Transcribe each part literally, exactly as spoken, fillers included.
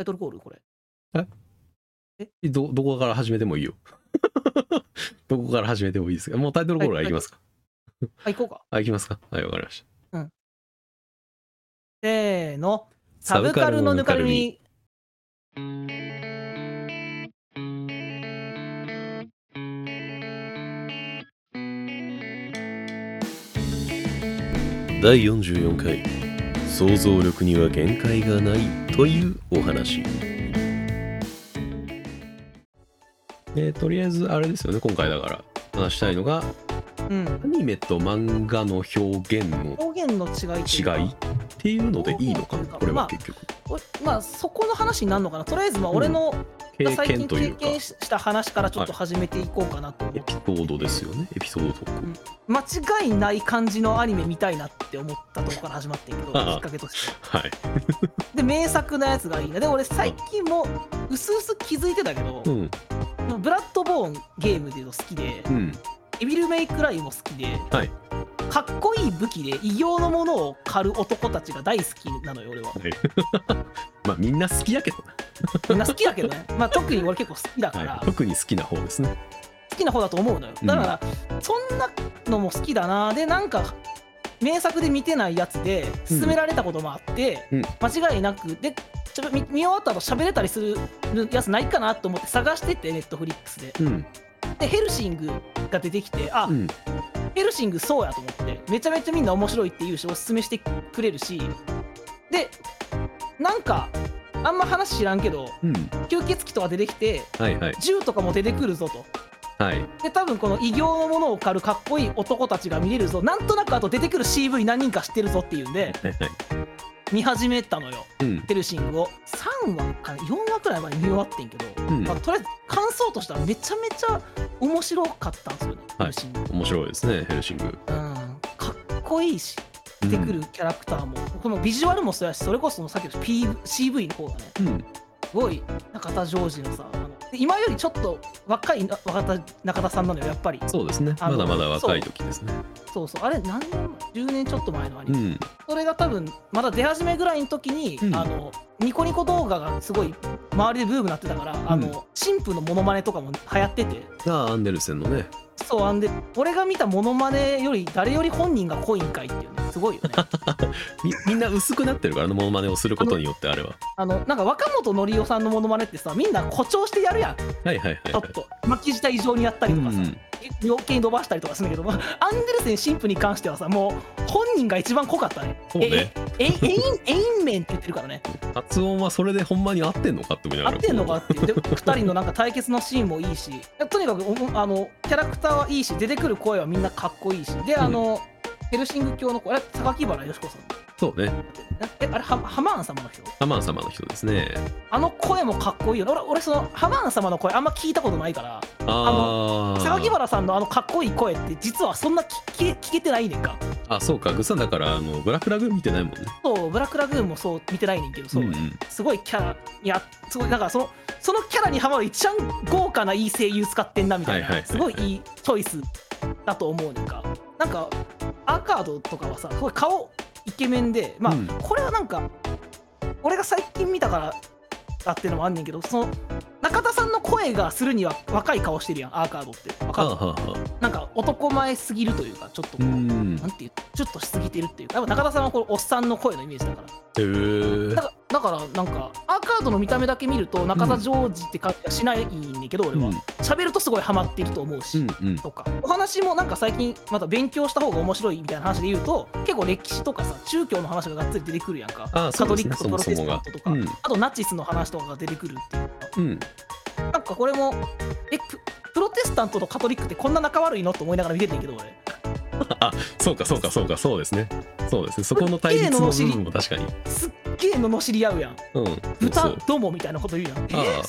タイトルコールこれ。え？え？ど、どこから始めてもいいよ。どこから始めてもいいですか。もうタイトルコールはいきますか。はい、行こうか。はい、行きますか。はい、わかりました。うん。せーの。サブカルのぬかるみ。だいよんじゅうよんかい、想像力には限界がないというお話。で、とりあえずあれですよね、今回だから話したいのが、うん、アニメと漫画の表現の表現の違いっていうか、違いっていうのでいいのかな、これは結局。まあ、まあ、そこの話になるのかな。とりあえずまあ俺の、うん、経験というか最近経験した話からちょっと始めていこうかなと、はい。エピソードですよね、エピソードトーク、うん。間違いない感じのアニメ見たいなって思ったとこから始まっていくときっかけとして。はい。で、名作なやつがいいな。で、俺最近もうすうす気づいてたけど、うん、ブラッドボーンゲームでいうの好きで、うん、エビルメイクライも好きで、はい、かっこいい武器で異形のものを狩る男たちが大好きなのよ俺は、はい、まあみんな好きだけどみんな好きだけどね、まあ、特に俺結構好きだから、はい、特に好きな方ですね、好きな方だと思うのよ。だから、うん、そんなのも好きだな。で、なんか名作で見てないやつで勧められたこともあって、うん、間違いなくでちょ見終わった後喋れたりするやつないかなと思って探してて、ネットフリックスで、うん、でヘルシングが出てきて、あ、うん、ヘルシングそうやと思って、めちゃめちゃみんな面白いって言うしおすすめしてくれるし、でなんかあんま話知らんけど、うん、吸血鬼とか出てきて、はいはい、銃とかも出てくるぞと、はい、で多分この異形のものを狩るかっこいい男たちが見れるぞ、なんとなくあと出てくる シーブイ 何人か知ってるぞっていうんで見始めたのよ、うん、ヘルシングをさんわかよんわくらいまで見終わってんけど、うんまあ、とりあえず感想としてはめちゃめちゃ面白かったんですよね、はい、ヘルシング面白いですね、ヘルシング、うん、かっこいいし出てくるキャラクターも、うん、このビジュアルもそうやし、それこそさっきの Pシーブイ の方がね、うん、すごい中田ジョージのさ、今よりちょっと若い若田中田さんなのよやっぱり。そうですね、まだまだ若い時ですね。そうそう、あれ何年前、じゅうねんちょっと前のアニメ、うん、それが多分まだ出始めぐらいの時に、うん、あのニコニコ動画がすごい周りでブームになってたから、うん、あの神父のモノマネとかも流行ってて、ああアンデルセンのね、そうアンデル、俺が見たモノマネより誰より本人が濃いんかいっていうね、すごいよね。み, みんな薄くなってるからね、モノマネをすることによって。あれはあのなんか若本のりおさんのモノマネってさ、みんな誇張してやるやん、はいはいはいはい、ちょっと巻き舌異常にやったりとかさ、うん、両肩伸ばしたりとかするんだけど、アンデルセン神父に関してはさ、もう本人が一番濃かったね。そうね、ええええいんめんって言ってるからね。発音はそれでほんまに合ってんのかって思いながら、合ってんのかってでふたりのなんか対決のシーンもいいし、とにかくあのキャラクターはいいし、出てくる声はみんなかっこいいし、であの、うんヘルシング教の子、あれ榊原よしこさん。そうね。え、あれハマーン様の人。ハマーン様の人ですね。あの声もかっこいいよ。俺、俺そのハマーン様の声あんま聞いたことないから。ああ。榊原さんのあのかっこいい声って実はそんな聞け、聞けてないねんか。あ、そうか。グサだからあのブラックラグーン見てないもんね。そう、ブラックラグーンもそう見てないねんけど、そう、うんうん。すごいキャラ、いや、すごいなんかそのそのキャラにハマる一番豪華ないい声優使ってんなみたいな、はいはいはいはい、すごいいいチョイスだと思うねんか。なんか。アーカードとかはさ、これ顔イケメンで、まあ、うん、これはなんか俺が最近見たからだっていうのもあんねんけど、その中田さんの声がするには若い顔してるやん、アーカードって分かる？はあはあ、なんか男前すぎるというか、ちょっとこう、うん、なんていう、ちょっとしすぎてるっていうか、やっぱ中田さんはこれおっさんの声のイメージだから、へー、だから、だからなんかアーカードの見た目だけ見ると中田ジョージって感じはしないんだけど、俺は喋、うん、るとすごいハマってると思うし、うんうん、とかお話もなんか最近また勉強した方が面白いみたいな話で言うと、結構歴史とかさ、宗教の話ががっつり出てくるやんか、ああ、そうですね、カトリックとプロテスタントとか、そもそもが、うん、あとナチスの話とかが出てくるっていうか、うん、なんかこれもえ プ, プロテスタントとカトリックってこんな仲悪いのと思いながら見ててんけど俺。あ、そうかそうかそうか、そうですね、そうですね、そこの対立の部分も確かにすっげえののしり合うやん、うん、そうそう、豚どもみたいなこと言うやん、えー、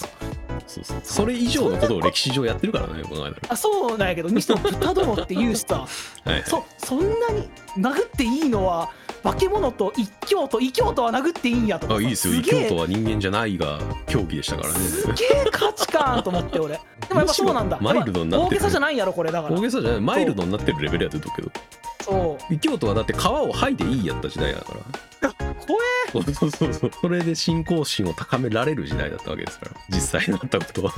そうそう、それ以上のことを歴史上やってるからね、考えたら。あ、そうなんやけど、にしても豚どもって言うしさ、はい、そ, そんなに殴っていいのは化け物と一教と異教とは殴っていいんやとか、あ、いいですよ、異教とは人間じゃないが競技でしたからね、すげえ価値観と思って俺。でもやっぱそうなんだ、マイルドになってる、大げさじゃないんやろこれ、だから大げさじゃない、マイルドになってるレベルやってるけど、そう、異教とはだって皮を剥いでいいやった時代だから、怖えそうそうそうそう、それで信仰心を高められる時代だったわけですから、実際になったことは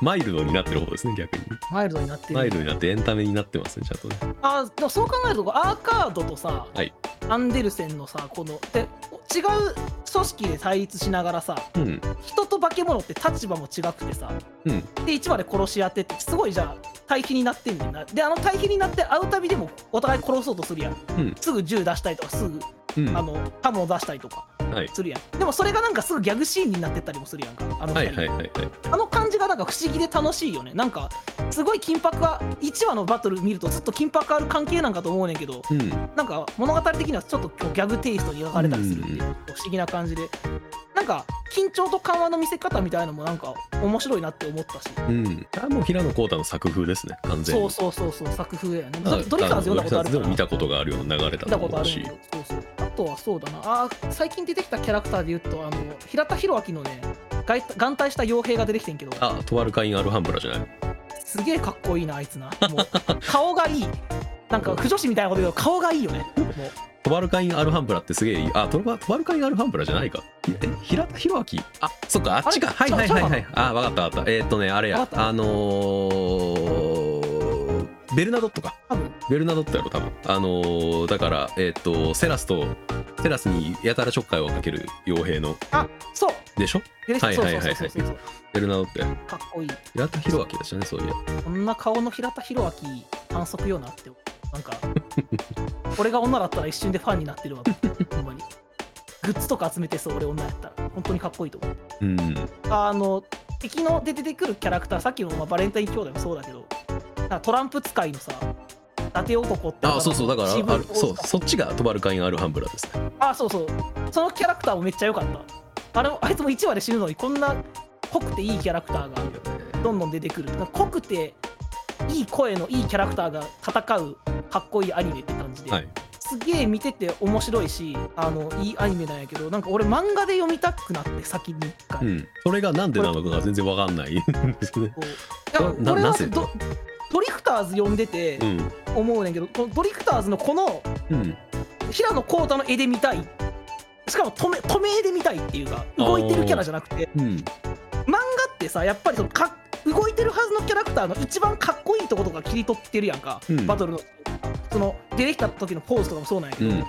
マイルドになってる方ですね、逆にマイルドになってる、マイルドになってエンタメになってますね、ちゃんとね。あでもそう考えるとアーカードとさ、はい、アンデルセンのさ、こので違う組織で対立しながらさ、うん、人と化け物って立場も違くてさ、うん、で市場で殺し合ってってすごいじゃあ対比になってんねんな。であの対比になって会うたびでもお互い殺そうとするやん、うん、すぐ銃出したりとかすぐ、うん、あの刃物出したりとかするやん、はい、でもそれがなんかすぐギャグシーンになってったりもするやんか、あの、はいはいはいはい、あの感じがなんか不思議で楽しいよね。なんかすごい緊迫は、いちわのバトル見るとずっと緊迫ある関係なんかと思うねんけど、うん、なんか物語的にはちょっとギャグテイストに描かれたりするっていう、うん、不思議な感じで、なんか緊張と緩和の見せ方みたいなのもなんか面白いなって思ったし、うん、あもう平野浩太の作風ですね、完全に。そうそうそうそう作風だよね。ドリフターズ読んだことあるかな、見たことがあるような流れだと思うし、そうそう、あとはそうだなあ、最近出てきたキャラクターでいうとあの平田博明のね眼帯した傭兵が出てきてんけど、あトワルカインアルハンブラじゃない、すげえかっこいいなあいつな、もう顔がいい、なんか腐女子みたいなこと言うけど顔がいいよね。もうトバルカインアルハンブラってすげえいい。あトバ、トバルカインアルハンブラじゃないか。え平田博明。あ、そっかあっちか。はいはいはいはい。あ分かった分かった。えー、っとねあれやあのー、ベルナドットか。多分ベルナドットやろ多分。あのー、だからえー、っとセラスとセラスにやたらちょっかいをかける傭兵の。あそう。でしょ。はいはいはいはい。ベルナドットや。かっこいい。平田博明でしたねそういや。こんな顔の平田博明反則よなって。なんか俺が女だったら一瞬でファンになってるわほんまにグッズとか集めてそう、俺女やったら本当にかっこいいと思う、うん、あの敵の出てくるキャラクター、さっきの、まあ、バレンタイン兄弟もそうだけど、トランプ使いのさ伊達男って、ああそうそうだからあるそう、そっちがトバルカインアルハンブラですね。ああそうそう、そのキャラクターもめっちゃ良かった。あれあいつもいちわで死ぬのにこんな濃くていいキャラクターがどんどん出てくる、濃くていい声のいいキャラクターが戦うかっこいいアニメって感じで、はい、すげえ見てて面白いし、あのいいアニメなんやけど、なんか俺漫画で読みたくなって先にいっかい、うん、それがなんでなのかが全然わかんないですね。これはド、ドリフターズ読んでて思うねんけど、うん、このドリフターズのこの、うん、平野浩太の絵で見たい、しかも止め、止め絵で見たいっていうか、動いてるキャラじゃなくて、うん、漫画ってさやっぱりそのか動いてるはずのキャラクターの一番かっこいいとことか切り取ってるやんか、うん、バトルのその出てきた時のポーズとかもそうなんやけど、うん、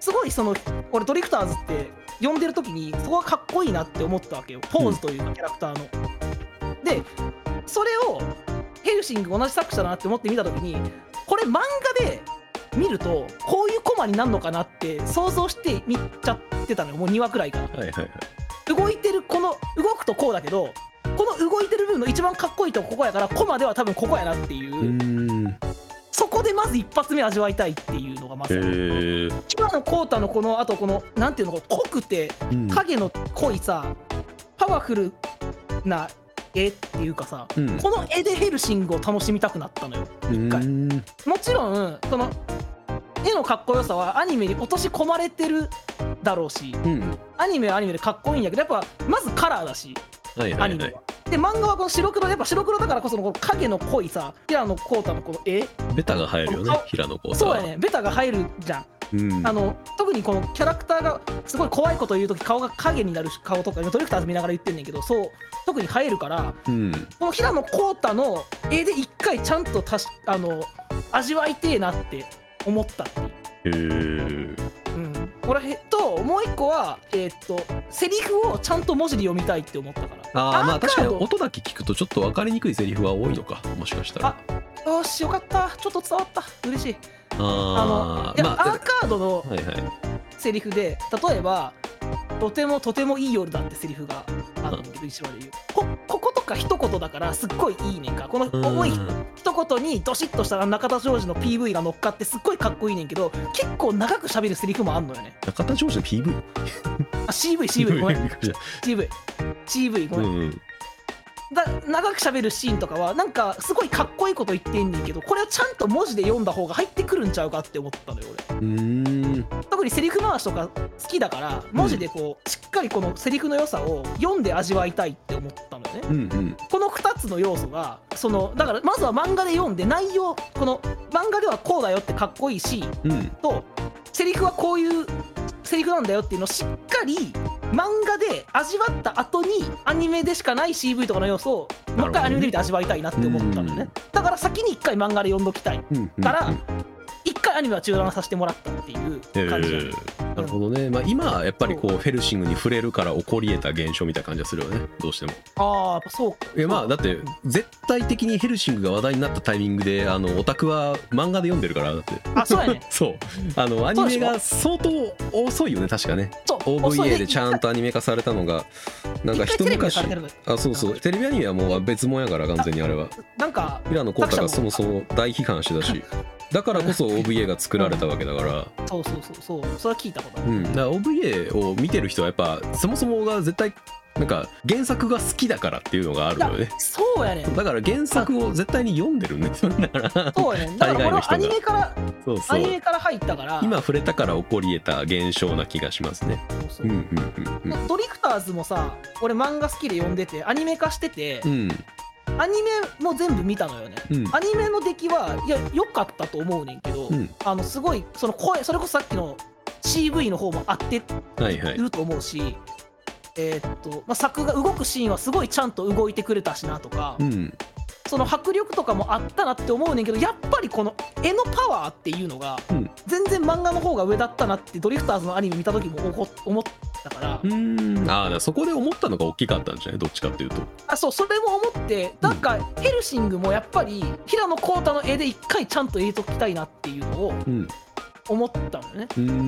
すごいその俺ドリフターズって呼んでる時にそこがかっこいいなって思ったわけよ、ポーズというかキャラクターの、うん、でそれをヘルシング同じ作者だなって思って見た時に、これ漫画で見るとこういうコマになるのかなって想像して見ちゃってたのよ、もうにわくらいから、はいはいはい、動いてるこの動くとこうだけど、この動いてる部分の一番かっこいいとこここやから、コマでは多分ここやなっていう、うーん、そこでまず一発目味わいたいっていうのがまず、今のコータのこのあとこのなんていうのか濃くて影の濃いさ、うん、パワフルな絵っていうかさ、うん、この絵でヘルシングを楽しみたくなったのよ一回。もちろんその絵のかっこよさはアニメに落とし込まれてるだろうし、うん、アニメはアニメでかっこいいんやけど、やっぱまずカラーだし、はいはいはい、アニメはで漫画はこの白黒、やっぱ白黒だからこそのこの影の濃いさ平野浩太のこの絵ベタが入るよね、平野浩太はそうやね、ベタが入るじゃん、うん、あの特にこのキャラクターがすごい怖いこと言うとき顔が影になる顔とか、今ドリフターズ見ながら言ってんねんけど、そう特に入るから、うん、この平野浩太の絵で一回ちゃんとたしあの味わいてえなって思ったっていう。へー、これともう一個は、えー、っとセリフをちゃんと文字で読みたいって思ったから。ああまあ確かに音だけ聞くとちょっと分かりにくいセリフは多いのかもしかしたら。あよしよかった、ちょっと伝わった嬉しい。ああのいや、まあ、アーカードのセリフで、はいはい、例えばとてもとてもいい夜だってセリフがあるんだけど、一番で言う こ, こことか一言だからすっごいいいねんか、この重い一言にドシッとした中田翔司の ピーブイ が乗っかってすっごいかっこいいねんけど、結構長く喋るセリフもあんのよね。中田翔司の ピーブイ？ あ シーブイシーブイ ごめん シーブイシーブイ ごめん、うんうん、だ長く喋るシーンとかはなんかすごいかっこいいこと言ってんねんけど、これはちゃんと文字で読んだ方が入ってくるんちゃうかって思ったのよ俺。うーん、特にセリフ回しとか好きだから文字でこう、うん、しっかりこのセリフの良さを読んで味わいたいって思ったのよね、うんうん、このふたつの要素がそのだからまずは漫画で読んで内容、この漫画ではこうだよってかっこいいシーンと、うん、セリフはこういうセリフなんだよっていうのをしっかり漫画で味わった後にアニメでしかない シーブイ とかの要素をもう一回アニメで見て味わいたいなって思ったんだね、うん、だから先に一回漫画で読んどきたいから、うんうんうん、一回アニメは中断させてもらったっていう感じな、えー、なるほどね、まあ、今はやっぱりこうフェルシングに触れるから起こり得た現象みたいな感じがするよね、どうしても。ああ、そうか。いや、まあだって絶対的にフェルシングが話題になったタイミングであのオタクは漫画で読んでるからだって。あ、そうやねそうあのアニメが相当遅いよね、確かね。そう オーブイエー でちゃんとアニメ化されたのがなんか一昔、あ、そうそう、テレビアニメはもう別もんやから完全にあれはなんか平野浩太がそもそも大批判してたしだからこそ オーブイエー が作られたわけだから、うん、そうそうそうそう、それは聞いたことある、うん、だから オーブイエー を見てる人はやっぱそもそもが絶対なんか原作が好きだからっていうのがあるよね。そうやねん。だから原作を絶対に読んでるんですよ。だからそうやねん。だから俺アニメからそうそうアニメから入ったから今触れたから起こり得た現象な気がしますね。そうそう、うんうんうん、ドリフターズもさ、俺漫画好きで読んでてアニメ化してて、うん、アニメも全部見たのよね、うん、アニメの出来はいや良かったと思うねんけど、うん、あのすごいその声、それこそさっきの シーブイ の方も合ってると思うし、はいはい、えーっとまあ、作画動くシーンはすごいちゃんと動いてくれたしなとか、うん、その迫力とかもあったなって思うねんけど、やっぱりこの絵のパワーっていうのが、うん、全然漫画の方が上だったなってドリフターズのアニメ見た時も思ってだから、うーん、あー、そこで思ったのが大きかったんじゃない、どっちかっていうと。あ、そう、それも思って、なんかヘルシングもやっぱり平野浩太の絵で一回ちゃんと入れときたいなっていうのを思ったのよね、うん、うー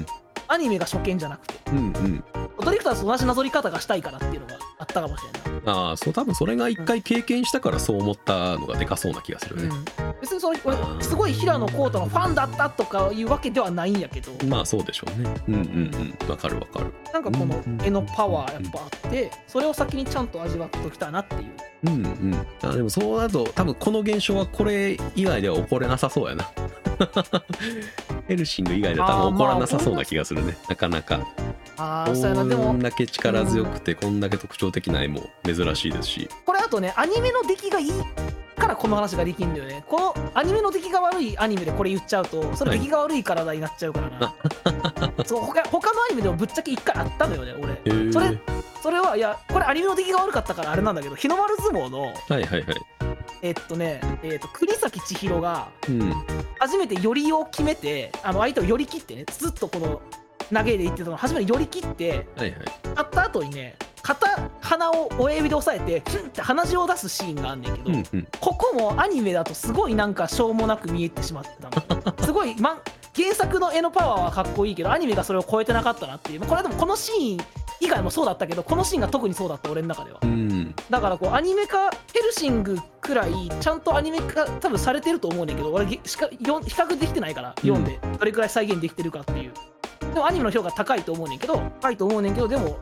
ん、アニメが初見じゃなくて、うんうん、ドリフターズと同じなぞり方がしたいからっていうのがあったかもしれない。ああ、そう、多分それが一回経験したからそう思ったのがでかそうな気がするね、うん、別にそれ俺すごい平野浩太のファンだったとかいうわけではないんやけど、まあそうでしょうね、うんうんうん、わかるわかる。なんかこの絵のパワーやっぱあって、うんうん、それを先にちゃんと味わっときたなっていう、うんうん、あ、でもそうだと多分この現象はこれ以外では起これなさそうやなヘルシング以外では多分起こらなさそうな気がするね、なかなか。あ、こんだけ力強くてこんだけ特徴的な絵も珍しいですし、これあとね、アニメの出来がいいからこの話ができんだよね。このアニメの出来が悪いアニメでこれ言っちゃうとそれ出来が悪い体になっちゃうからな、はい、そう 他, 他のアニメでもぶっちゃけ一回あったのよね俺。それそれはいやこれアニメの出来が悪かったからあれなんだけど、日の丸相撲の、はいはいはい、えっとね、えっと栗崎千尋が初めて寄りを決めて、うん、あの相手を寄り切ってね、ずっとこの投げでいってたのを初めて寄り切って、はいはい、あった後にね、片鼻を親指で押さえてフンって鼻血を出すシーンがあんねんけど、うんうん、ここもアニメだとすごいなんかしょうもなく見えてしまったのすごい、ま、原作の絵のパワーはかっこいいけどアニメがそれを超えてなかったなっていう。これはでもこのシーン以外もそうだったけど、このシーンが特にそうだった俺の中では、うん、だからこうアニメ化、ヘルシングくらいちゃんとアニメ化多分されてると思うねんけど、俺しか比較できてないから読んで、うん、どれくらい再現できてるかっていう。でもアニメの評価高いと思うねんけど、高いと思うねんけど、でも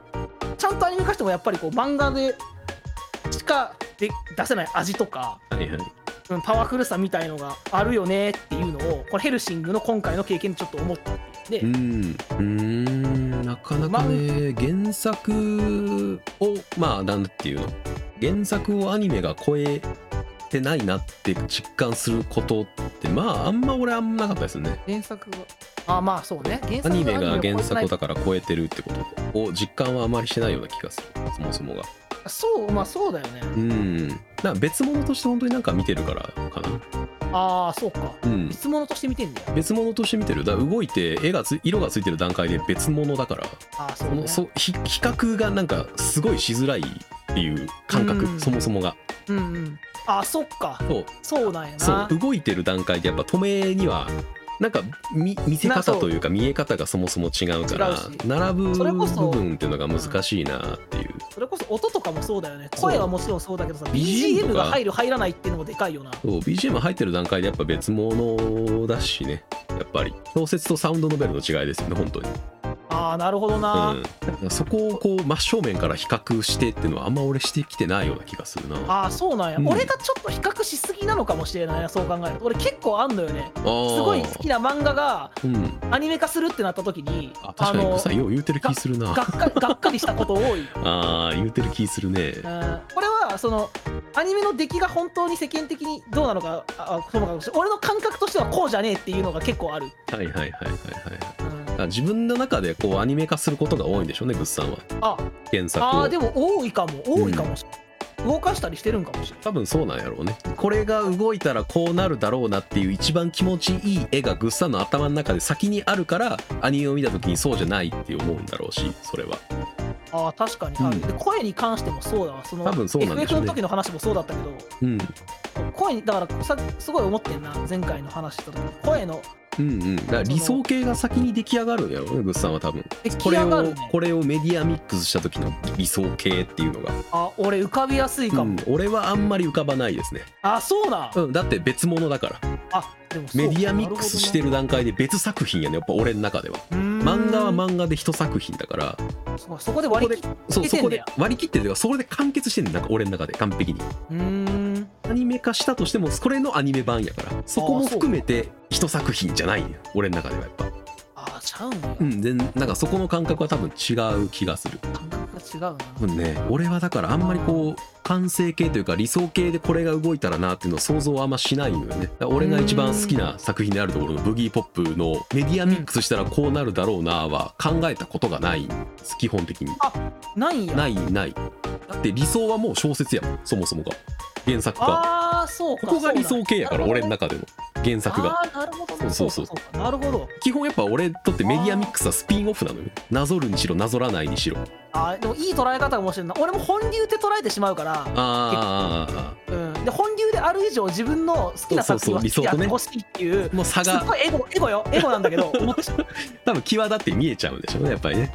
ちゃんとアニメ化してもやっぱりこう漫画でしかで出せない味とか、はいはい、うん、パワフルさみたいのがあるよねっていうのをこれヘルシングの今回の経験でちょっと思ったっていう。で、うん、うーん、なかなかね、原作をまあなんていうの、原作をアニメが超えてないなって実感することってまああんま俺あんまなかったですよね。原作はあ、まあそうね、アニメが原作をだから超えてるってことを実感はあまりしてないような気がする、そもそもが。そう、まあそうだよね、うん、だから別物として本当になんか見てるからかな。ああ、そうか、うん、別物として見てんだよ。別物として見てる、だから動いて絵がつ色がついてる段階で別物だから、あ、そう、ね、そのそ比較がなんかすごいしづらいっていう感覚、うん、そもそもが、うんうん、あ、そっか、そう、そうなんやな。そう、動いてる段階でやっぱ止めにはなんか 見, 見せ方というか見え方がそもそも違うから並ぶ部分っていうのが難しいなっていう。それこそ音とかもそうだよね。声はもちろんそうだけどさ、 ビージーエム が入る入らないっていうのもでかいよな。そう、 ビージーエム 入ってる段階でやっぱ別物だしね、やっぱり小説とサウンドノベルの違いですよね本当に。あー、なるほどな、うん、そこをこう真正面から比較してっていうのはあんま俺してきてないような気がするな。あー、そうなんや、うん、俺がちょっと比較しすぎなのかもしれないな、そう考えると。俺結構あんのよね、すごい好きな漫画がアニメ化するってなった時に、うん、あ、確かにさ、よう言うてる気するな、がっかり、がっかりしたこと多いあー、言うてる気するね、うん、これはそのアニメの出来が本当に世間的にどうなのか、あ、そうかもしれない。俺の感覚としてはこうじゃねえっていうのが結構ある。はいはいはいはいはい、うん、自分の中でこうアニメ化することが多いんでしょうね、グッズさんは。あ、原作を。あ、でも多いかも、多いかもしれない、うん、動かしたりしてるんかもしれない。多分そうなんやろうね。これが動いたらこうなるだろうなっていう一番気持ちいい絵がグッサンの頭の中で先にあるから、アニメを見た時にそうじゃないって思うんだろうし、それは。ああ、確かに、うん、で声に関してもそうだわ。その多分そうなんでしょうね。エフエフの時の話もそうだったけど、うん、声にだからさ、すごい思ってんな、前回の話した時に声の、うんうん、だから理想形が先に出来上がるんやろうね、グッさんは多分。これをこれをメディアミックスした時の理想形っていうのが、あ、俺浮かびやすいかも、うん、俺はあんまり浮かばないですね。あ、そうだ、うん、だって別物だから。あ、でもメディアミックスしてる段階で別作品やね、やっぱ俺の中では。漫画は漫画で一作品だから、そこで割り切って、そこで割り切ってるというか、そこで完結してるんだ、なんか俺の中で完璧に。うーん、アニメ化したとしてもこれのアニメ版やから、そこも含めて一作品じゃないんや、俺の中ではやっぱ。ああ、ちゃうんだ。うん、でなんかそこの感覚は多分違う気がする。感覚が違うな、多分ね。俺はだからあんまりこう完成形というか理想形でこれが動いたらなっていうのを想像はあんましないのよね。俺が一番好きな作品であるところのブギーポップのメディアミックスしたらこうなるだろうなは考えたことがないです基本的に。あ、ないや。ないない。だって理想はもう小説やもん、そもそもが原作が。あ、そうか、ここが理想形やから、俺の中での原作が。あ、なるほど、そうそうそう、なるほど。基本やっぱ俺にとってメディアミックスはスピンオフなのよ。なぞるにしろなぞらないにしろ。あ、でもいい捉え方かもしれない。俺も本流って捉えてしまうから。ああ、うん、で本流である以上自分の好きな作品を好きやってほしいっていう、もう差がすごいエゴ、エゴよ、エゴなんだけど多分際立って見えちゃうんでしょうね、やっぱりね。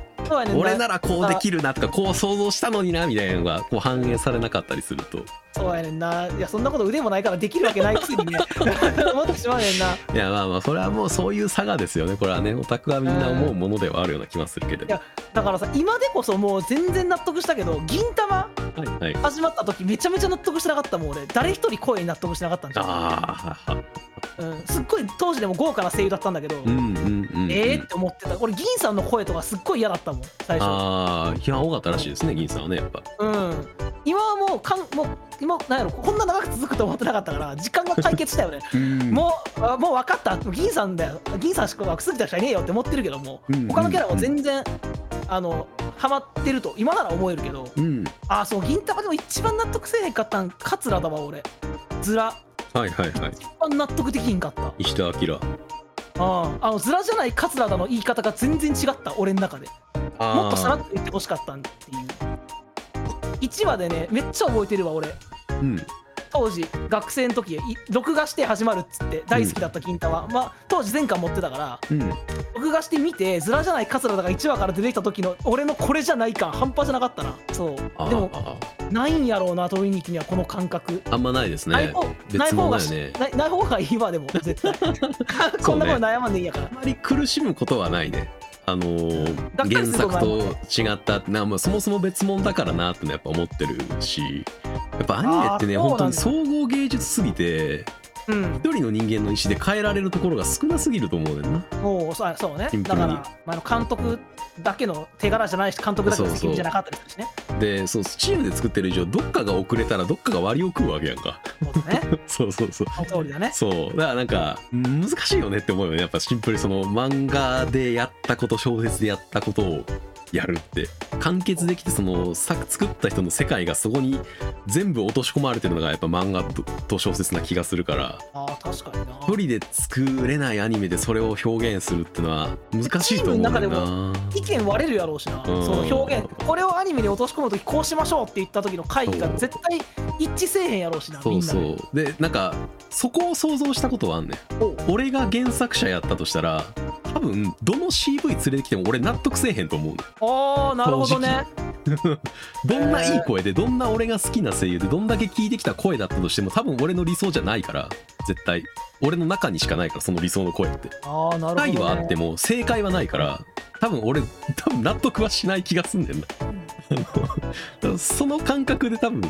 俺ならこうできるなとか、こう想像したのになみたいなのがこう反映されなかったりすると。そうやねんな。いや、そんなこと腕もないからできるわけないくせにね思ってしまうねんな。いや、まあまあ、それはもうそういう差がですよね。これはね、オタクはみんな思うものではあるような気がするけど、いやだからさ、今でこそもう全然納得したけど、銀玉始まった時めちゃめちゃ納得してなかったもん俺。誰一人声に納得してなかったんじゃん。ああ、うん、すっごい当時でも豪華な声優だったんだけど、うんうんうんうん、えーって思ってた。俺銀さんの声とかすっごい嫌だったもん最初。ああ、批判多かったらしいですね、銀さんはね、やっぱ。うん。今はもうかんもう今なんやろ、こんな長く続くと思ってなかったから時間が解決したよね、うん、もうもう分かった、銀さんだよ、銀さんしかくすぐたしかいねえよって思ってるけども、うんうんうん、他のキャラも全然あのハマってると今なら思えるけど、うん、ああ、そう、銀玉でも一番納得せえへんかったんカツラだわ俺。ズラ、はいはいはい、一番納得できんかった、石田明。ああ、あのズラじゃないカツラだの言い方が全然違った俺の中で。あ、もっとさらっと言ってほしかったんっていう。いちわでね、めっちゃ覚えてるわ俺、うん、当時学生の時録画して始まるっつって大好きだった銀玉、うん、まあ当時全巻持ってたから、うん、録画して見てズラじゃないカツラだがいちわから出てきた時の俺のこれじゃない感半端じゃなかったな。そう、でもないんやろうな、取りに行くにはこの感覚。あんまないですね。ない方、ない方が、ね、ない、ない方がいいわでも絶対こんなこと悩まんでいいやから、ね、あまり苦しむことはないね。あのー、原作と違ったな、まあ、そもそも別物だからなってのやっぱ思ってるし、やっぱアニメってね本当に総合芸術すぎて、うん、一人の人間の意思で変えられるところが少なすぎると思うねんな。もうそうね、だから、まあ、監督だけの手柄じゃないし監督だけの責任じゃなかったりするしね。で、そう、チームで作ってる以上どっかが遅れたらどっかが割を食うわけやんか。そうだねそうそうそう、その通りだね。そうだからなんか難しいよねって思うよね、やっぱ。シンプルにその漫画でやったこと小説でやったことをやるって完結できて、その作作った人の世界がそこに全部落とし込まれてるのがやっぱ漫画と小説な気がするから。あ、確かにな。一人で作れないアニメでそれを表現するってのは難しいと思うんだな。チームの中でも意見割れるやろうしな、うん、その表現、これをアニメに落とし込むときこうしましょうって言った時の会議が絶対一致せえへんやろうしな。そうそう、みんなで。でなんかそこを想像したことはあんねん。俺が原作者やったとしたら多分どの シーブイ 連れてきても俺納得せえへんと思う。あー、なるほどねどんないい声で、どんな俺が好きな声優で、どんだけ聞いてきた声だったとしても多分俺の理想じゃないから、絶対俺の中にしかないから、その理想の声って。あー、なるほどね。愛はあっても正解はないから、多分俺多分納得はしない気がすんねんなその感覚で多分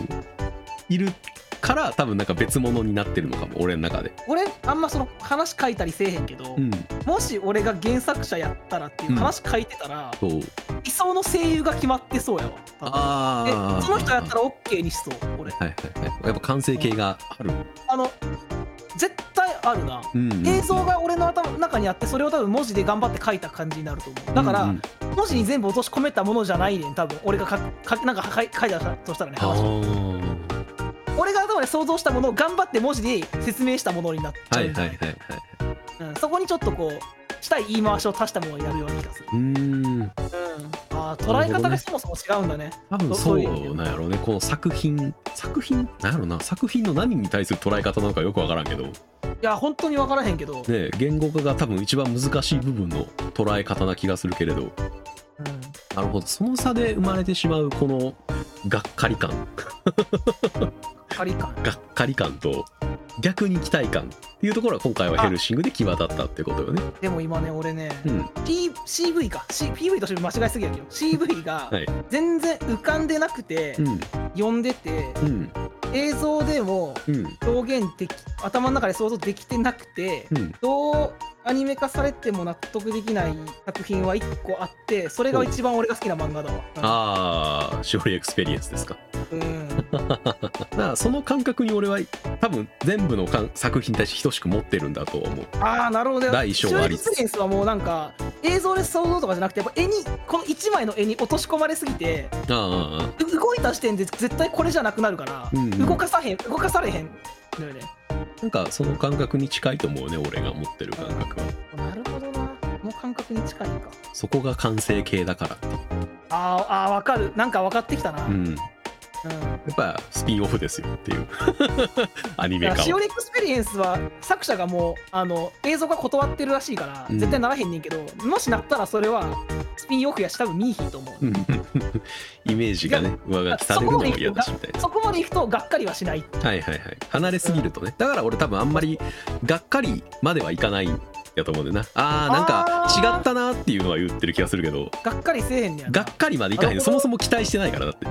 いるから多分なんか別物になってるのかも俺の中で。俺あんまその話書いたりせえへんけど、うん、もし俺が原作者やったらっていう話書いてたら、うん、理想の声優が決まってそうやわ。ああ、その人やったら OK にしそう俺。はいはいはい。やっぱ完成形がある。あの絶対あるな、うんうんうん、映像が俺の頭の中にあってそれを多分文字で頑張って書いた感じになると思う。だから、うんうん、文字に全部落とし込めたものじゃないねん多分俺がかかなんか書いたとしたらね、話俺が頭で想像したものを頑張って文字で説明したものになっちゃうんだよね、はいはいはいはい、うん、そこにちょっとこうしたい言い回しを足したものになるような気がする。うーん、うん、あー、捉え方がそもそも違うんだね。多分そうなんやろうね。この作品作品なんやろな、作品の何に対する捉え方なのかよくわからんけど、いや本当にわからへんけどね、言語化が多分一番難しい部分の捉え方な気がするけれど、うん、なるほど、その差で生まれてしまうこのがっかり感がっかり感がっかり感と逆に期待感っていうところは今回はヘルシングで際立ったってことよね。でも今ね俺ね、うん、P、シーブイ か、C、ピーブイ として間違いすぎやけど シーブイ が全然浮かんでなくて、はい、読んでて、うん、映像でも表現でき、うん、頭の中で想像できてなくて、うん、どうアニメ化されても納得できない作品はいっこあって、それが一番俺が好きな漫画だわ。ああ、しおりエクスペリエンスですか。うんだからその感覚に俺は多分全部の作品に対して等しく持ってるんだと思う。ああ、なるほど。大小ありつつ。シオリエクスペリエンスはもうなんか映像で想像とかじゃなくて、やっぱ絵にこのいちまいの絵に落とし込まれすぎて、ああ動いた視点で絶対これじゃなくなるから、うんうん、動かさへん動かされへんだよね。なんかその感覚に近いと思うね、俺が持ってる感覚は。なるほどな、この感覚に近いか。そこが完成形だから。あーあー、分かる。なんか分かってきたな。うん。うん、やっぱスピンオフですよっていうアニメ化。シオリエクスペリエンスは作者がもうあの映像が断ってるらしいから絶対ならへんねんけど、うん、もしなったらそれはスピンオフやし多分見えへんと思うイメージがね上書きされるのも嫌だしみたいな。そこまでいくとがっかりはしない。はいはいはい、離れすぎるとね、うん、だから俺多分あんまりがっかりまではいかないやと思うんだよな。あー、なんか違ったなっていうのは言ってる気がするけど、がっかりせえへんねや。がっかりまでいかへん。そもそも期待してないからだって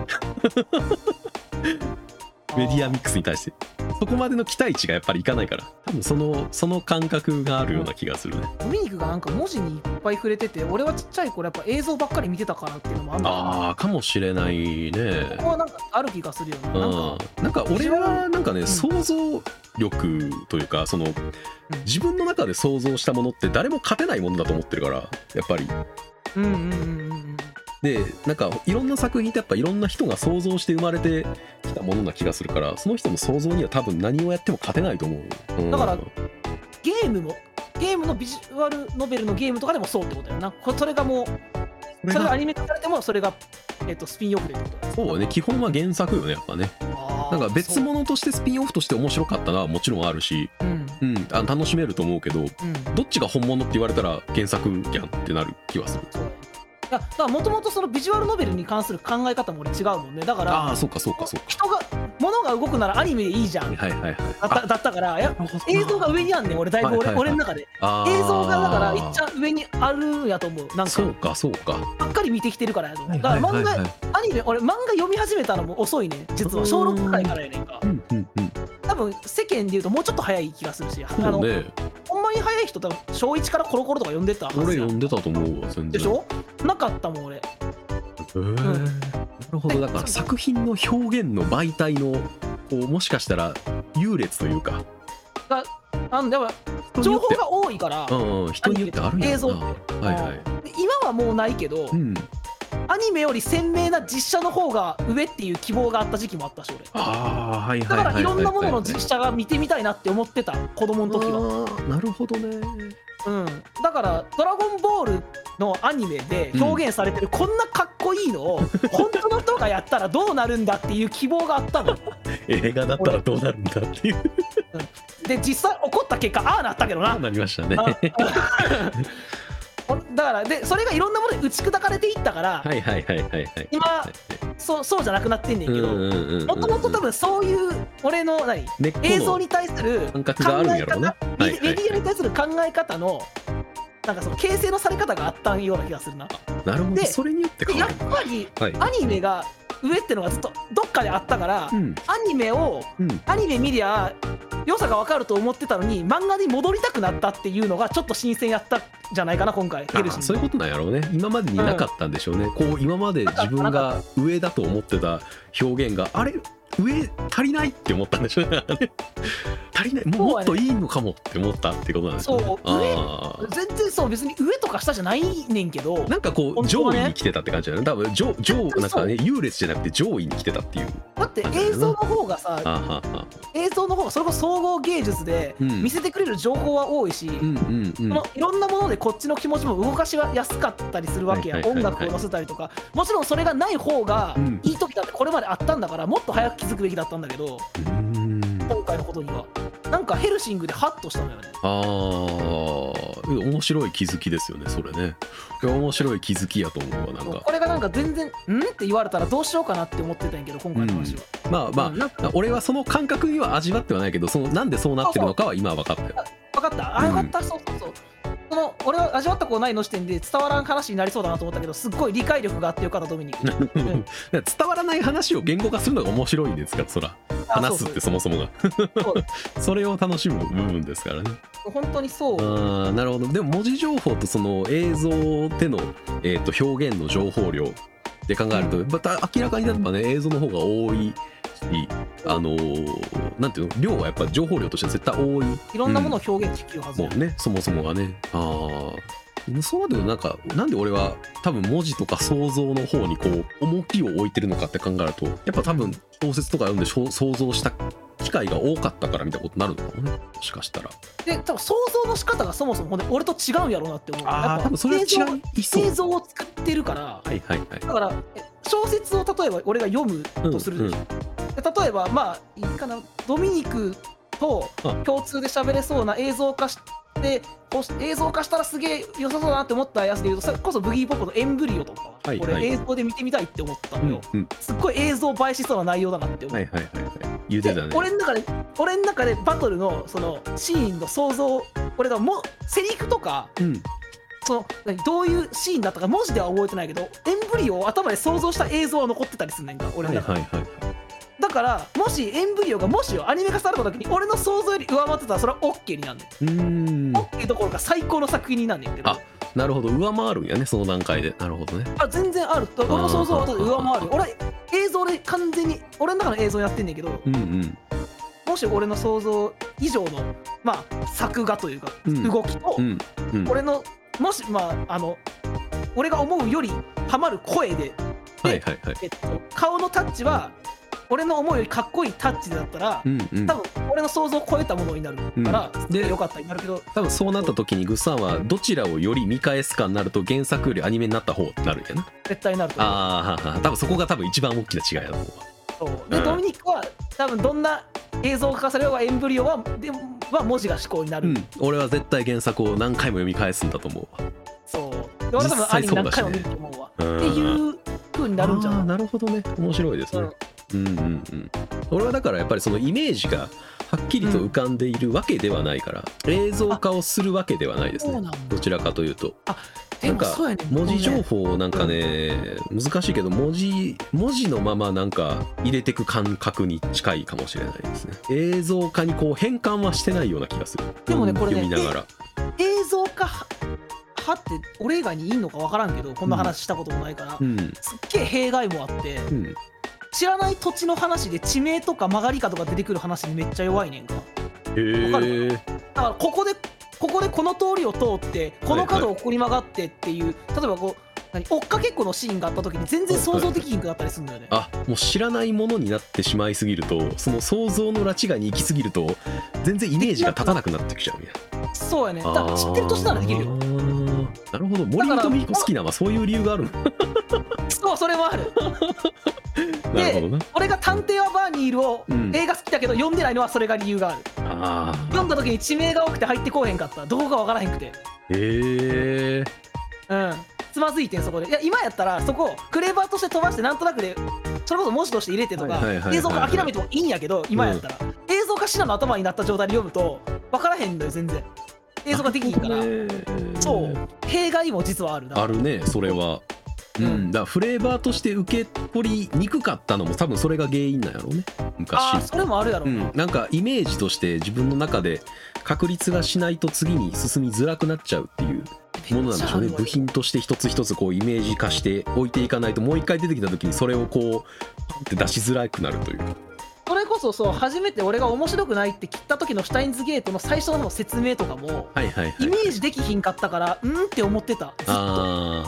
メディアミックスに対してそこまでの期待値がやっぱりいかないから、多分そのその感覚があるような気がするね。ドミニクがなんか文字にいっぱい触れてて、俺はちっちゃい頃やっぱ映像ばっかり見てたからっていうのもあるんだよね。あー、かもしれないね。ここはなんかある気がするよね。なんか、なんか俺はなんかね、うん、想像力というか、その自分の中で想像したものって誰も勝てないものだと思ってるから、やっぱり。うんうんうんうん。で、なんかいろんな作品ってやっぱいろんな人が想像して生まれてきたものな気がするから、その人の想像には多分何をやっても勝てないと思う、うん、だからゲームもゲームのビジュアルノベルのゲームとかでもそうってことだよな。それがもうそれがアニメ化されてもそれが、えっと、スピンオフでってことだよ。そうね、基本は原作よねやっぱね。なんか別物としてスピンオフとして面白かったのはもちろんあるし、うんうん、あの楽しめると思うけど、うん、どっちが本物って言われたら原作やんってなる気はする。だからもともとそのビジュアルノベルに関する考え方も俺違うもんね。だからあそうかそうかそうか、人が物が動くならアニメでいいじゃん、はいはいはい、だった、だったからや映像が上にあんねん俺だいぶ 俺,、はいはいはい、俺の中で映像がだからいっちゃん上にあるやと思う。なんかそうかそうか、ばっかり見てきてるからやと思う。だから漫画、はいはいはい、アニメ俺漫画読み始めたのも遅いね実は、小ろくくらいからやねんか、うんうんうん、多分世間でいうともうちょっと早い気がするし、あのほんまに早い人多分小いちからコロコロとか読んでたはず。俺読んでたと思うわ全然。でしょ、なかったもん俺。へえ、うん、なるほど。だから作品の表現の媒体のこうもしかしたら優劣というかが、なんでも情報が多いから、うんうん、人によってあるんやろな、はいはい、今はもうないけど、うん、アニメより鮮明な実写の方が上っていう希望があった時期もあったし俺。あ、はいはいはいはい、だからいろんなものの実写が見てみたいなって思ってた子供の時は。なるほどね、うん、だからドラゴンボールのアニメで表現されてるこんなかっこいいのを本当の人がやったらどうなるんだっていう希望があったの映画だったらどうなるんだっていうで実際起こった結果ああなったけどな。ああなりましたねだからでそれがいろんなものに打ち砕かれていったから今そうそうじゃなくなってんねんけど、もともと多分そういう俺の何映像に対する考え方、メディアに対する考え方のなんかその形成のされ方があったような気がするな。なるほど。それによって変わる。やっぱりアニメが上ってのがずっとどっかであったから、うん、アニメを、うん、アニメ見りゃ良さが分かると思ってたのに漫画に戻りたくなったっていうのがちょっと新鮮やったじゃないかな今回。ヘルシー。そういうことなんやろうね。今までになかったんでしょうね、うん、こう今まで自分が上だと思ってた表現があれ上足りないって思ったんでしょうね足りない、もうもっといいのかもって思ったってことなんですね。そう、あ上全然そう、別に上とか下じゃないねんけど、なんかこう上位に来てたって感じだね。多分上上なんかね優劣じゃなくて上位に来てたっていう。だって映像の方がさ、あーはー映像の方がそれこそ総合芸術で見せてくれる情報は多いし、うんうんうんうん、のいろんなものでこっちの気持ちも動かしやすかったりするわけや、はいはいはいはい、音楽を乗せたりとか。もちろんそれがない方がいい時だってこれまであったんだから、もっと早く気づくべきだったんだけど、うん今回のことにはなんかヘルシングでハッとしたのよね。ああ、面白い気づきですよねそれね。面白い気づきやと思うわ。なんかこれがなんか全然んって言われたらどうしようかなって思ってたんやけど、今回の話は、うん、まあまあ、うん、なんか俺はその感覚には味わってはないけど、そのなんでそうなってるのかは今は分かったよ。分かった、あよかった、うん、そうそうそう、その俺は味わったことないの視点で伝わらん話になりそうだなと思ったけど、すっごい理解力があってよかったドミニク、うん、伝わらない話を言語化するのが面白いんですから、そら話すってそもそもが そ, それを楽しむ部分ですからね。本当にそう。あ、なるほど。でも文字情報とその映像での、えー、と表現の情報量で考えると、うん、また明らかになればね映像の方が多い。あのー、なんていうの、量はやっぱ情報量としては絶対多い。いろんなものを表現できるはず、うん、もうね、そもそもがね。ああ、そうなるとなんかなんで俺は多分文字とか想像の方にこう重きを置いてるのかって考えると、やっぱ多分小説とか読んで想像した機会が多かったからみたいなことになるのかもね、もしかしたら。で、多分想像の仕方がそもそも、ね、俺と違うんやろうなって思う。ああ、多分それは違いそう。映像を作ってるから。はいはいはい。だから小説を例えば俺が読むとする。うんうん、例えばまあいいかな、ドミニクと共通で喋れそうな映像化して映像化したらすげえ良さそうだなって思ったやつでいうと、それこそブギーポップのエンブリオとか、はいはい、俺映像で見てみたいって思ったのよ、うんうん、すっごい映像映えしそうな内容だなって思う、はいはいはいはい、言うてたね。俺の中で俺の中でバトルのそのシーンの想像、俺がもセリフとか、うんそのどういうシーンだったか文字では覚えてないけど、エンブリオを頭で想像した映像は残ってたりすんねんか俺の中で、はいはいはいはい、だからもしエンブリオがもしアニメ化された時に俺の想像より上回ってたら、それは OK になんねん。 OK どころか最高の作品になんねんけど。あ、なるほど、上回るんやねその段階で。なるほどね。あ、全然ある。俺の想像は上回る。俺は映像で完全に俺の中の映像やってんねんけど、うんうん、もし俺の想像以上の、まあ、作画というか動きと、うんうんうん、俺のもしまああの俺が思うよりハマる声 で, で、はいはいはい、えっと、顔のタッチは、うん俺の思うよりかっこいいタッチだったら、うんうん、多分俺の想像を超えたものになるから、うん、で良かったになるけど、多分そうなった時にグッサンはどちらをより見返すかになると、原作よりアニメになった方になるんやな。絶対なると思う。ああ、多分そこが多分一番大きな違いだと思う。そうで、うん、ドミニクは多分どんな映像化されようがエンブリオはでは文字が思考になる、うん、俺は絶対原作を何回も読み返すんだと思うわ。そうで俺は多分アニメ何回も見ると思うわ、うん、っていう風になるんじゃない。なるほどね、面白いですね、うんうんうんうん、俺はだからやっぱりそのイメージがはっきりと浮かんでいるわけではないから、うん、映像化をするわけではないですね。どちらかというと、あ、でもそうやね、なんか文字情報なんかね、うん、難しいけど文字文字のままなんか入れてく感覚に近いかもしれないですね。映像化にこう変換はしてないような気がする。でもね、これね、読みながら映像化はって俺以外にいいのか分からんけど、こんな話したこともないから、うんうん、すっげえ弊害もあって、うん、知らない土地の話で地名とか曲がり角とか出てくる話にめっちゃ弱いねんか。へえ。だからここでここでこの通りを通ってこの角をこり曲がってっていう、はいはい、例えばこう何追っかけっこのシーンがあった時に全然想像できなくなったりするんだよね、はいはい、あ、もう知らないものになってしまいすぎると、その想像の拉致がに行きすぎると全然イメージが立たなくなってきちゃうみたいな。そうやね。だから知ってるとしたらできるよ。なるほど、森本美子好きなのはそういう理由がある。そう、それもある。なるほどな。で、俺が探偵はバーニールを映画好きだけど読んでないのはそれが理由がある。あ、読んだ時に地名が多くて入ってこうへんかった、どこかわからへんくて。へえ。うん、つまずいてんそこで。いや、今やったらそこフレーバーとして飛ばしてなんとなくでそれこそ文字として入れてとか映像化諦めてもいいんやけど、今やったら、うん、映像化シナの頭になった状態で読むとわからへんのよ全然。映像ができないから、そう、弊害も実はあるな。あるね、それは。うん、うん、だからフレーバーとして受け取りにくかったのも多分それが原因なんやろうね。昔。ああ、それもあるやろうな、うん。なんかイメージとして自分の中で確立がしないと次に進みづらくなっちゃうっていう。ものなんでしょうね。部品として一つ一つこうイメージ化して置いていかないと、もう一回出てきた時にそれをこうパンって出しづらくなるというか。それこそそう、初めて俺が面白くないって切った時のシュタインズゲートの最初の説明とかも、はいはいはいはい、イメージできひんかったからうんって思ってたずっと。あ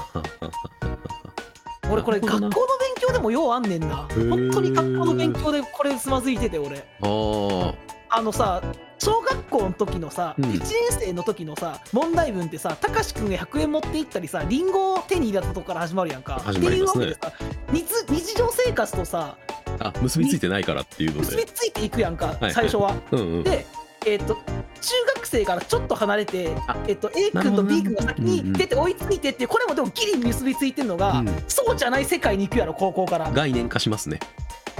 俺これ学校の勉強でもようあんねんな。本当に学校の勉強でこれつまずいてて俺。ああのさ、小学校の時のさ、うん、いちねん生の時のさ問題文ってさ、たかしくんがひゃくえん持って行ったりさ、リンゴを手に入れたとこから始まるやんか。始まりますね。っていうわけでさ、日、日常生活とさあ結びついてないからっていうので結びついていくやんか、はい、最初は、うんうん、で、えーと、中学生からちょっと離れて、えーと、A 君と B 君が先に出て追いついてっていう、これもでもギリ結びついてるのが、うん、そうじゃない世界に行くやろ高校から。概念化しますね。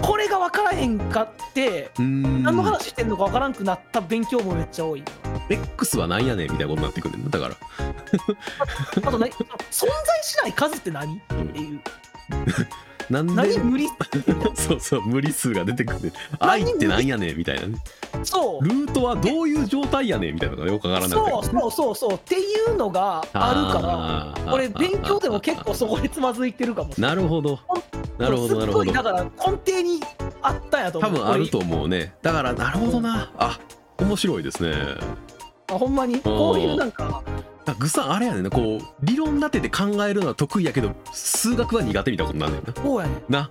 これが分からへんかって何の話してんのか分からんくなった勉強もめっちゃ多い。 X はなんやねんみたいなことになってくるんだからあ, あとね、存在しない数って何、うん、っていうなんで何無理そうそう、無理数が出てくる。愛ってなんやねんみたいなね。そう、ルートはどういう状態やねんみたいなのがよくわからなくて、そうそうそうそうっていうのがあるから、俺勉強でも結構そこでつまずいてるかもしれない。なるほどなるほどなるほど。だから根底にあったんやと思う。多分あると思うね。だからなるほどなあ、面白いですね。あ、ほんまにこういうなんかぐさんあれやねんな、こう理論立てて考えるのは得意やけど数学は苦手みたいなことなんだよな。そうやねんな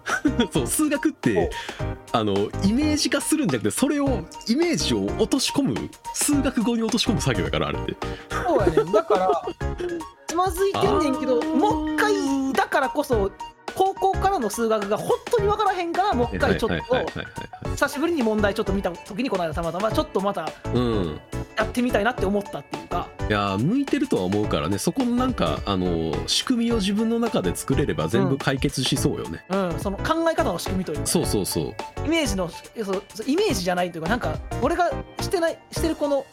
そう数学ってあのイメージ化するんじゃなくて、それをイメージを落とし込む、数学語に落とし込む作業だからあれって。そうやねん、だからつまずいてんねんけど、もう一回だからこそ高校からの数学が本当に分からへんから、もう一回ちょっと久しぶりに問題ちょっと見た時に、この間たまたまちょっとまたやってみたいなって思ったっていうか、うん、いや向いてるとは思うからね。そこのなんかあの仕組みを自分の中で作れれば全部解決しそうよね、うんうん、その考え方の仕組みというか、そうそうそう、イメージのイメージじゃないというか、なんか俺がしてないしてるこの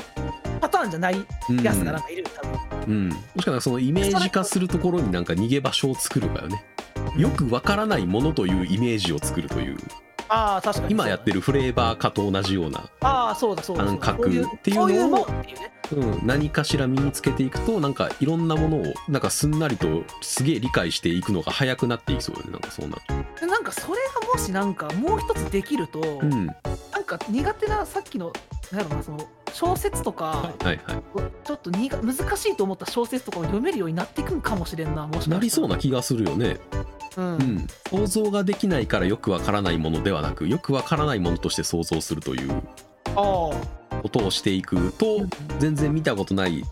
パターンじゃないやつがなんかいる、うん、多分、うん、もしかしたらそのイメージ化するところになんか逃げ場所を作るかよね。よくわからないものというイメージを作るという。ああ確かに、今やってるフレーバー化と同じような感覚っていうのを、うん、何かしら身につけていくと、なんかいろんなものをなんかすんなりとすげえ理解していくのが早くなっていきそうよね。なんかそうなる、なんかそれがもしなんかもう一つできると、うん、なんか苦手なさっきのなんかその小説とか、はいはいはい、ちょっとにが難しいと思った小説とかを読めるようになっていくんかもしれんな。もしかしたらなりそうな気がするよね、うんうん、想像ができないからよくわからないものではなく、よくわからないものとして想像するということをしていくと、全然見たことない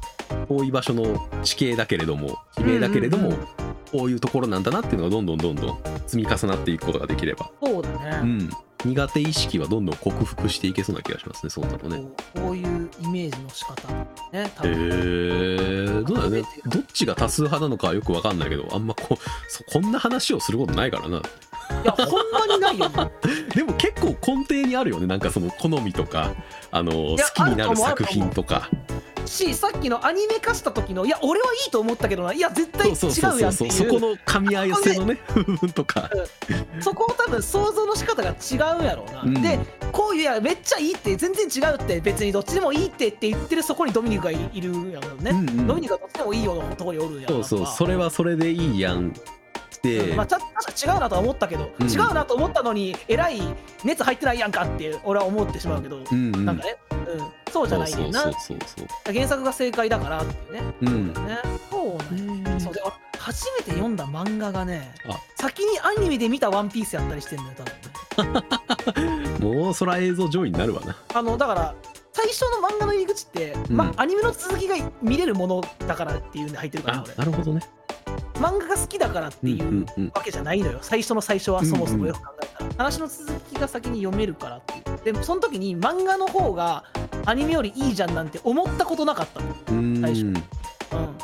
遠い場所の地形だけれども地名だけれども、うんうんうん、こういうところなんだなっていうのがどんどんどんどん積み重なっていくことができれば、そうだね、うん、苦手意識はどんどん克服していけそうな気がしますね。そうだろうね。こういうイメージの仕方ね。へえー、どうだろうね。どっちが多数派なのかはよく分かんないけど、あんまこうこんな話をすることないからな。いやほんまにないよ、ね、でも結構根底にあるよね。なんかその好みとかあの好きになる作品とか。しさっきのアニメ化した時の、いや俺はいいと思ったけどな、いや絶対違うやんっていう、そこの噛み合い性のね部分とか、うん、そこを多分想像の仕方が違うんやろうな、うん、でこういう、いやめっちゃいいって全然違うって別にどっちでもいいってって言ってる、そこにドミニクがいるやろうね、うんうん、ドミニクがどっちでもいいよのとこにおるやん。そうそう、それはそれでいいやんで、まあ、確か違うなとは思ったけど、うん、違うなと思ったのにえらい熱入ってないやんかって俺は思ってしまうけど、うんうん、なんかね、うん、そうじゃないねんな。そうそうそうそう、原作が正解だからっていうね、うん、そうね。そうで初めて読んだ漫画がね、先にアニメで見たワンピースやったりしてんのよ多分もうそら映像上位になるわな。あのだから最初の漫画の入り口って、うん、まあアニメの続きが見れるものだからっていうんで入ってるから。あ、なるほどね。漫画が好きだからっていうわけじゃないのよ、うんうんうん、最初の最初はそもそもよく考えたら、うんうん、話の続きが先に読めるからっていう。でその時に漫画の方がアニメよりいいじゃんなんて思ったことなかったの最初、うん、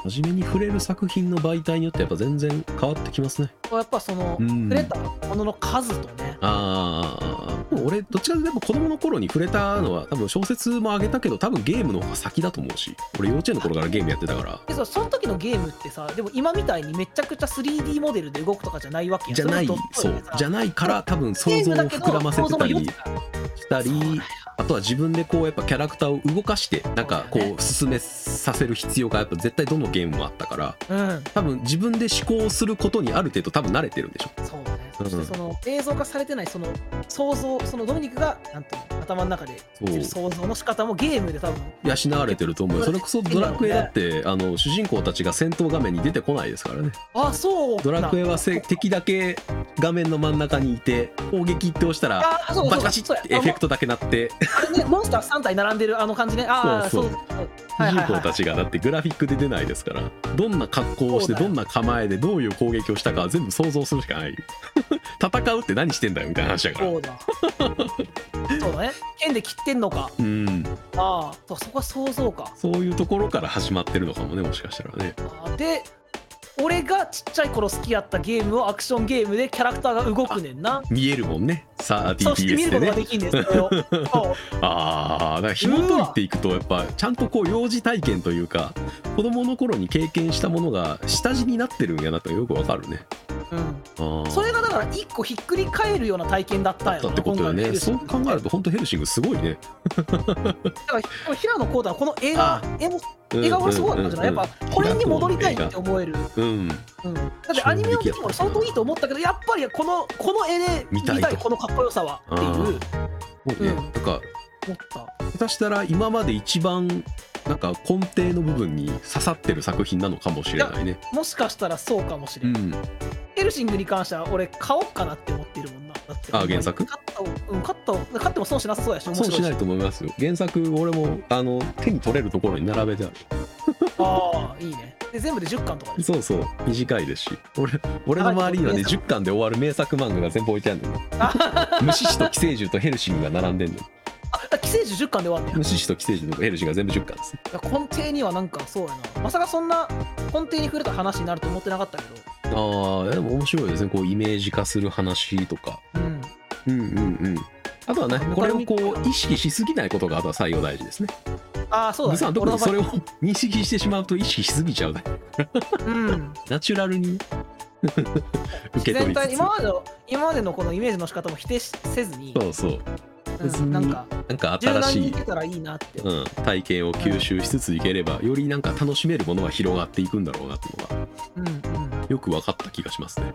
初めに触れる作品の媒体によってやっぱ全然変わってきますね。やっぱその、うん、触れたものの数とね。ああ、俺どっちかというとやっぱ子供の頃に触れたのは多分小説もあげたけど、多分ゲームの方が先だと思うし、俺幼稚園の頃からゲームやってたから。 そ, その時のゲームってさ、でも今みたいにめちゃくちゃ スリーディー モデルで動くとかじゃないわけや。じゃない、そうじゃないから多分想像を膨らませてたりしたりあとは自分でこうやっぱキャラクターを動かしてなんかこう進めさせる必要がやっぱ絶対どのゲームもあったから、うん、多分自分で思考することにある程度多分慣れてるんでしょ。そうだね。そしてその映像化されてないその想像、そのドミニクがなんと頭の中で想像の仕方もゲームで多分養われてると思う。それこそドラクエだってあの主人公たちが戦闘画面に出てこないですからね。あ、そう。ドラクエは敵だけ画面の真ん中にいて攻撃って押したらバチバチってエフェクトだけ鳴ってね、モンスターさん体並んでるあの感じね。あ、そうそう。主人公たちがだってグラフィックで出ないですから、どんな格好をしてどんな構えでどういう攻撃をしたかは全部想像するしかない戦うって何してんだよみたいな話だから。そうだそうだね。剣で切ってんのか。うん。ああ、そこは想像か。そういうところから始まってるのかもね、もしかしたらね。で俺がちっちゃい頃好きやったゲームをアクションゲームでキャラクターが動くねんな。見えるもんね。さあ ディーピーエス でね。そうして見ることができんですよ。ああ、だから紐解いていくとやっぱちゃんとこう幼児体験というか子どもの頃に経験したものが下地になってるんやなとよくわかるね。うん、あ、それがだから一個ひっくり返るような体験だったんやろってことだね。そう考えると本当ヘルシングすごいね。だから平野浩太はこの映画絵も映画はすごかったじゃない、うんうんうん、やっぱこれに戻りたいって思える。うん、うん、だってアニメを見ても相当いいと思ったけど、やっぱりこのこの絵で見たいこのかっこよさはっていう。そうね、うん、なんか思った。下手したら今まで一番なんか根底の部分に刺さってる作品なのかもしれないね。いや、もしかしたらそうかもしれない。うん、ヘルシングに関しては俺買おうかなって思ってるもんな。だってあ、原作買った、うん、買った、買っても損しなさそうやし面白いし。損しないと思いますよ。原作俺もあの手に取れるところに並べてある。ああ、いいね。で全部でじゅっかんとか。そうそう、短いですし、俺俺の周りにはねじゅっかんで終わる名作漫画が全部置いてあるのよ。虫師と寄生獣とヘルシングが並んでんのよ。あ、寄生獣じゅっかんで終わんねや。虫師と寄生獣とヘルシングが全部じゅっかんです。いや、根底にはなんかそうやな。まさかそんな根底に触れた話になると思ってなかったけど。ああ、でも面白いですね。こうイメージ化する話とか、うん、うんうんうん。あとはね、これをこう意識しすぎないことがあとは最後大事ですね。ああ、そうだね。実は特にそれを認識してしまうと意識しすぎちゃうね。うん。ナチュラルに受け取りつつ。今までの今までのこのイメージの仕方も否定せずに。そうそう。うん、なんかなんか新しい、うん、体験を吸収しつついければ、よりなんか楽しめるものが広がっていくんだろうなっていうのが、うんうん、よく分かった気がしますね。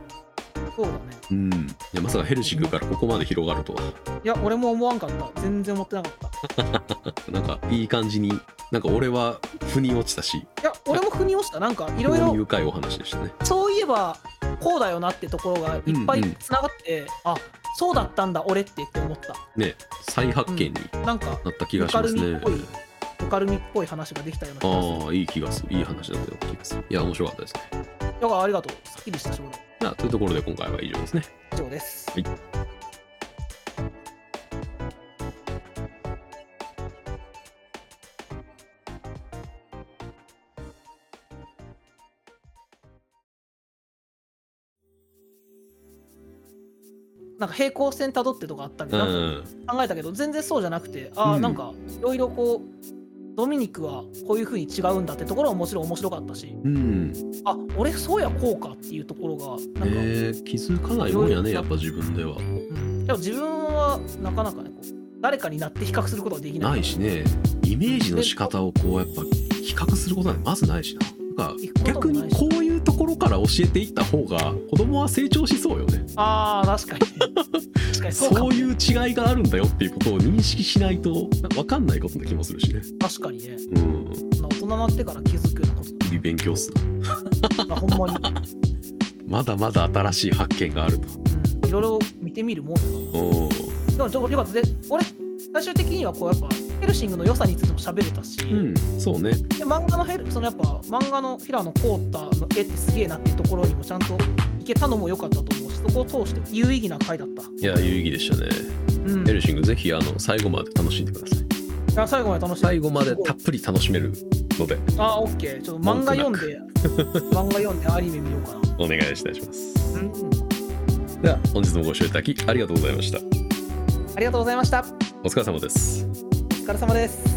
そうだね。うん。いや、まさかヘルシングからここまで広がるとは。いや、俺も思わんかった。全然思ってなかった。なんかいい感じに、なんか俺は腑に落ちたし。いや、俺も腑に落ちた。なんかいろいろ深いお話でしたね。そういえばこうだよなってところがいっぱいつながって、うんうん、あ、そうだったんだ俺って言って思った。ね、再発見になった気がしますね。うん、なんかぬかるみっぽい話ができたような気がする。ああ、いい気がする。いい話だったような気がする。いや、面白かったですね。だからありがとう。すっきりしたしょうがない。じゃあというところで今回は以上ですね。以上です。はい。なんか平行線辿ってとかあったんで、うん、考えたけど全然そうじゃなくて、あ、うん、なんかいろいろこうドミニクはこういう風に違うんだってところはもちろん面白かったし、うん、あ、俺そうやこうかっていうところがなんか、えー、気づかないもんやね、やっぱ自分では、うん、でも自分はなかなかねこう誰かになって比較することはできないないしね。イメージの仕方をこうやっぱ比較することはまずないしな。なんか逆にこういうところから教えていった方が子供は成長しそうよね。あー、確かに。確かにそうかも。そういう違いがあるんだよっていうことを認識しないと分かんないことな気もするしね。確かにね。うん。大人になってから気づくようなこと。日々勉強する。まあ、ほんまに。まだまだ新しい発見があると。うん、いろいろ見てみるもんだな。おー。でもちょっとよかった。で、俺最終的にはこうやっぱヘルシングの良さについても喋れたし、うん、そうね。で、漫画のヘルそのやっぱ漫画の平野浩太の絵ってすげえなっていうところにもちゃんといけたのも良かったと思うし、そこを通して有意義な回だった。いや、有意義でしたね、うん、ヘルシングぜひあの最後まで楽しんでください。いや、最後まで楽しんで、最後までたっぷり楽しめるので。あ、オッケー。ちょっと漫画読んで漫画読んでアニメ見ようかな。お願いいたします、うん、では本日もご視聴いただきありがとうございました。ありがとうございました。お疲れ様です。お疲れ様です。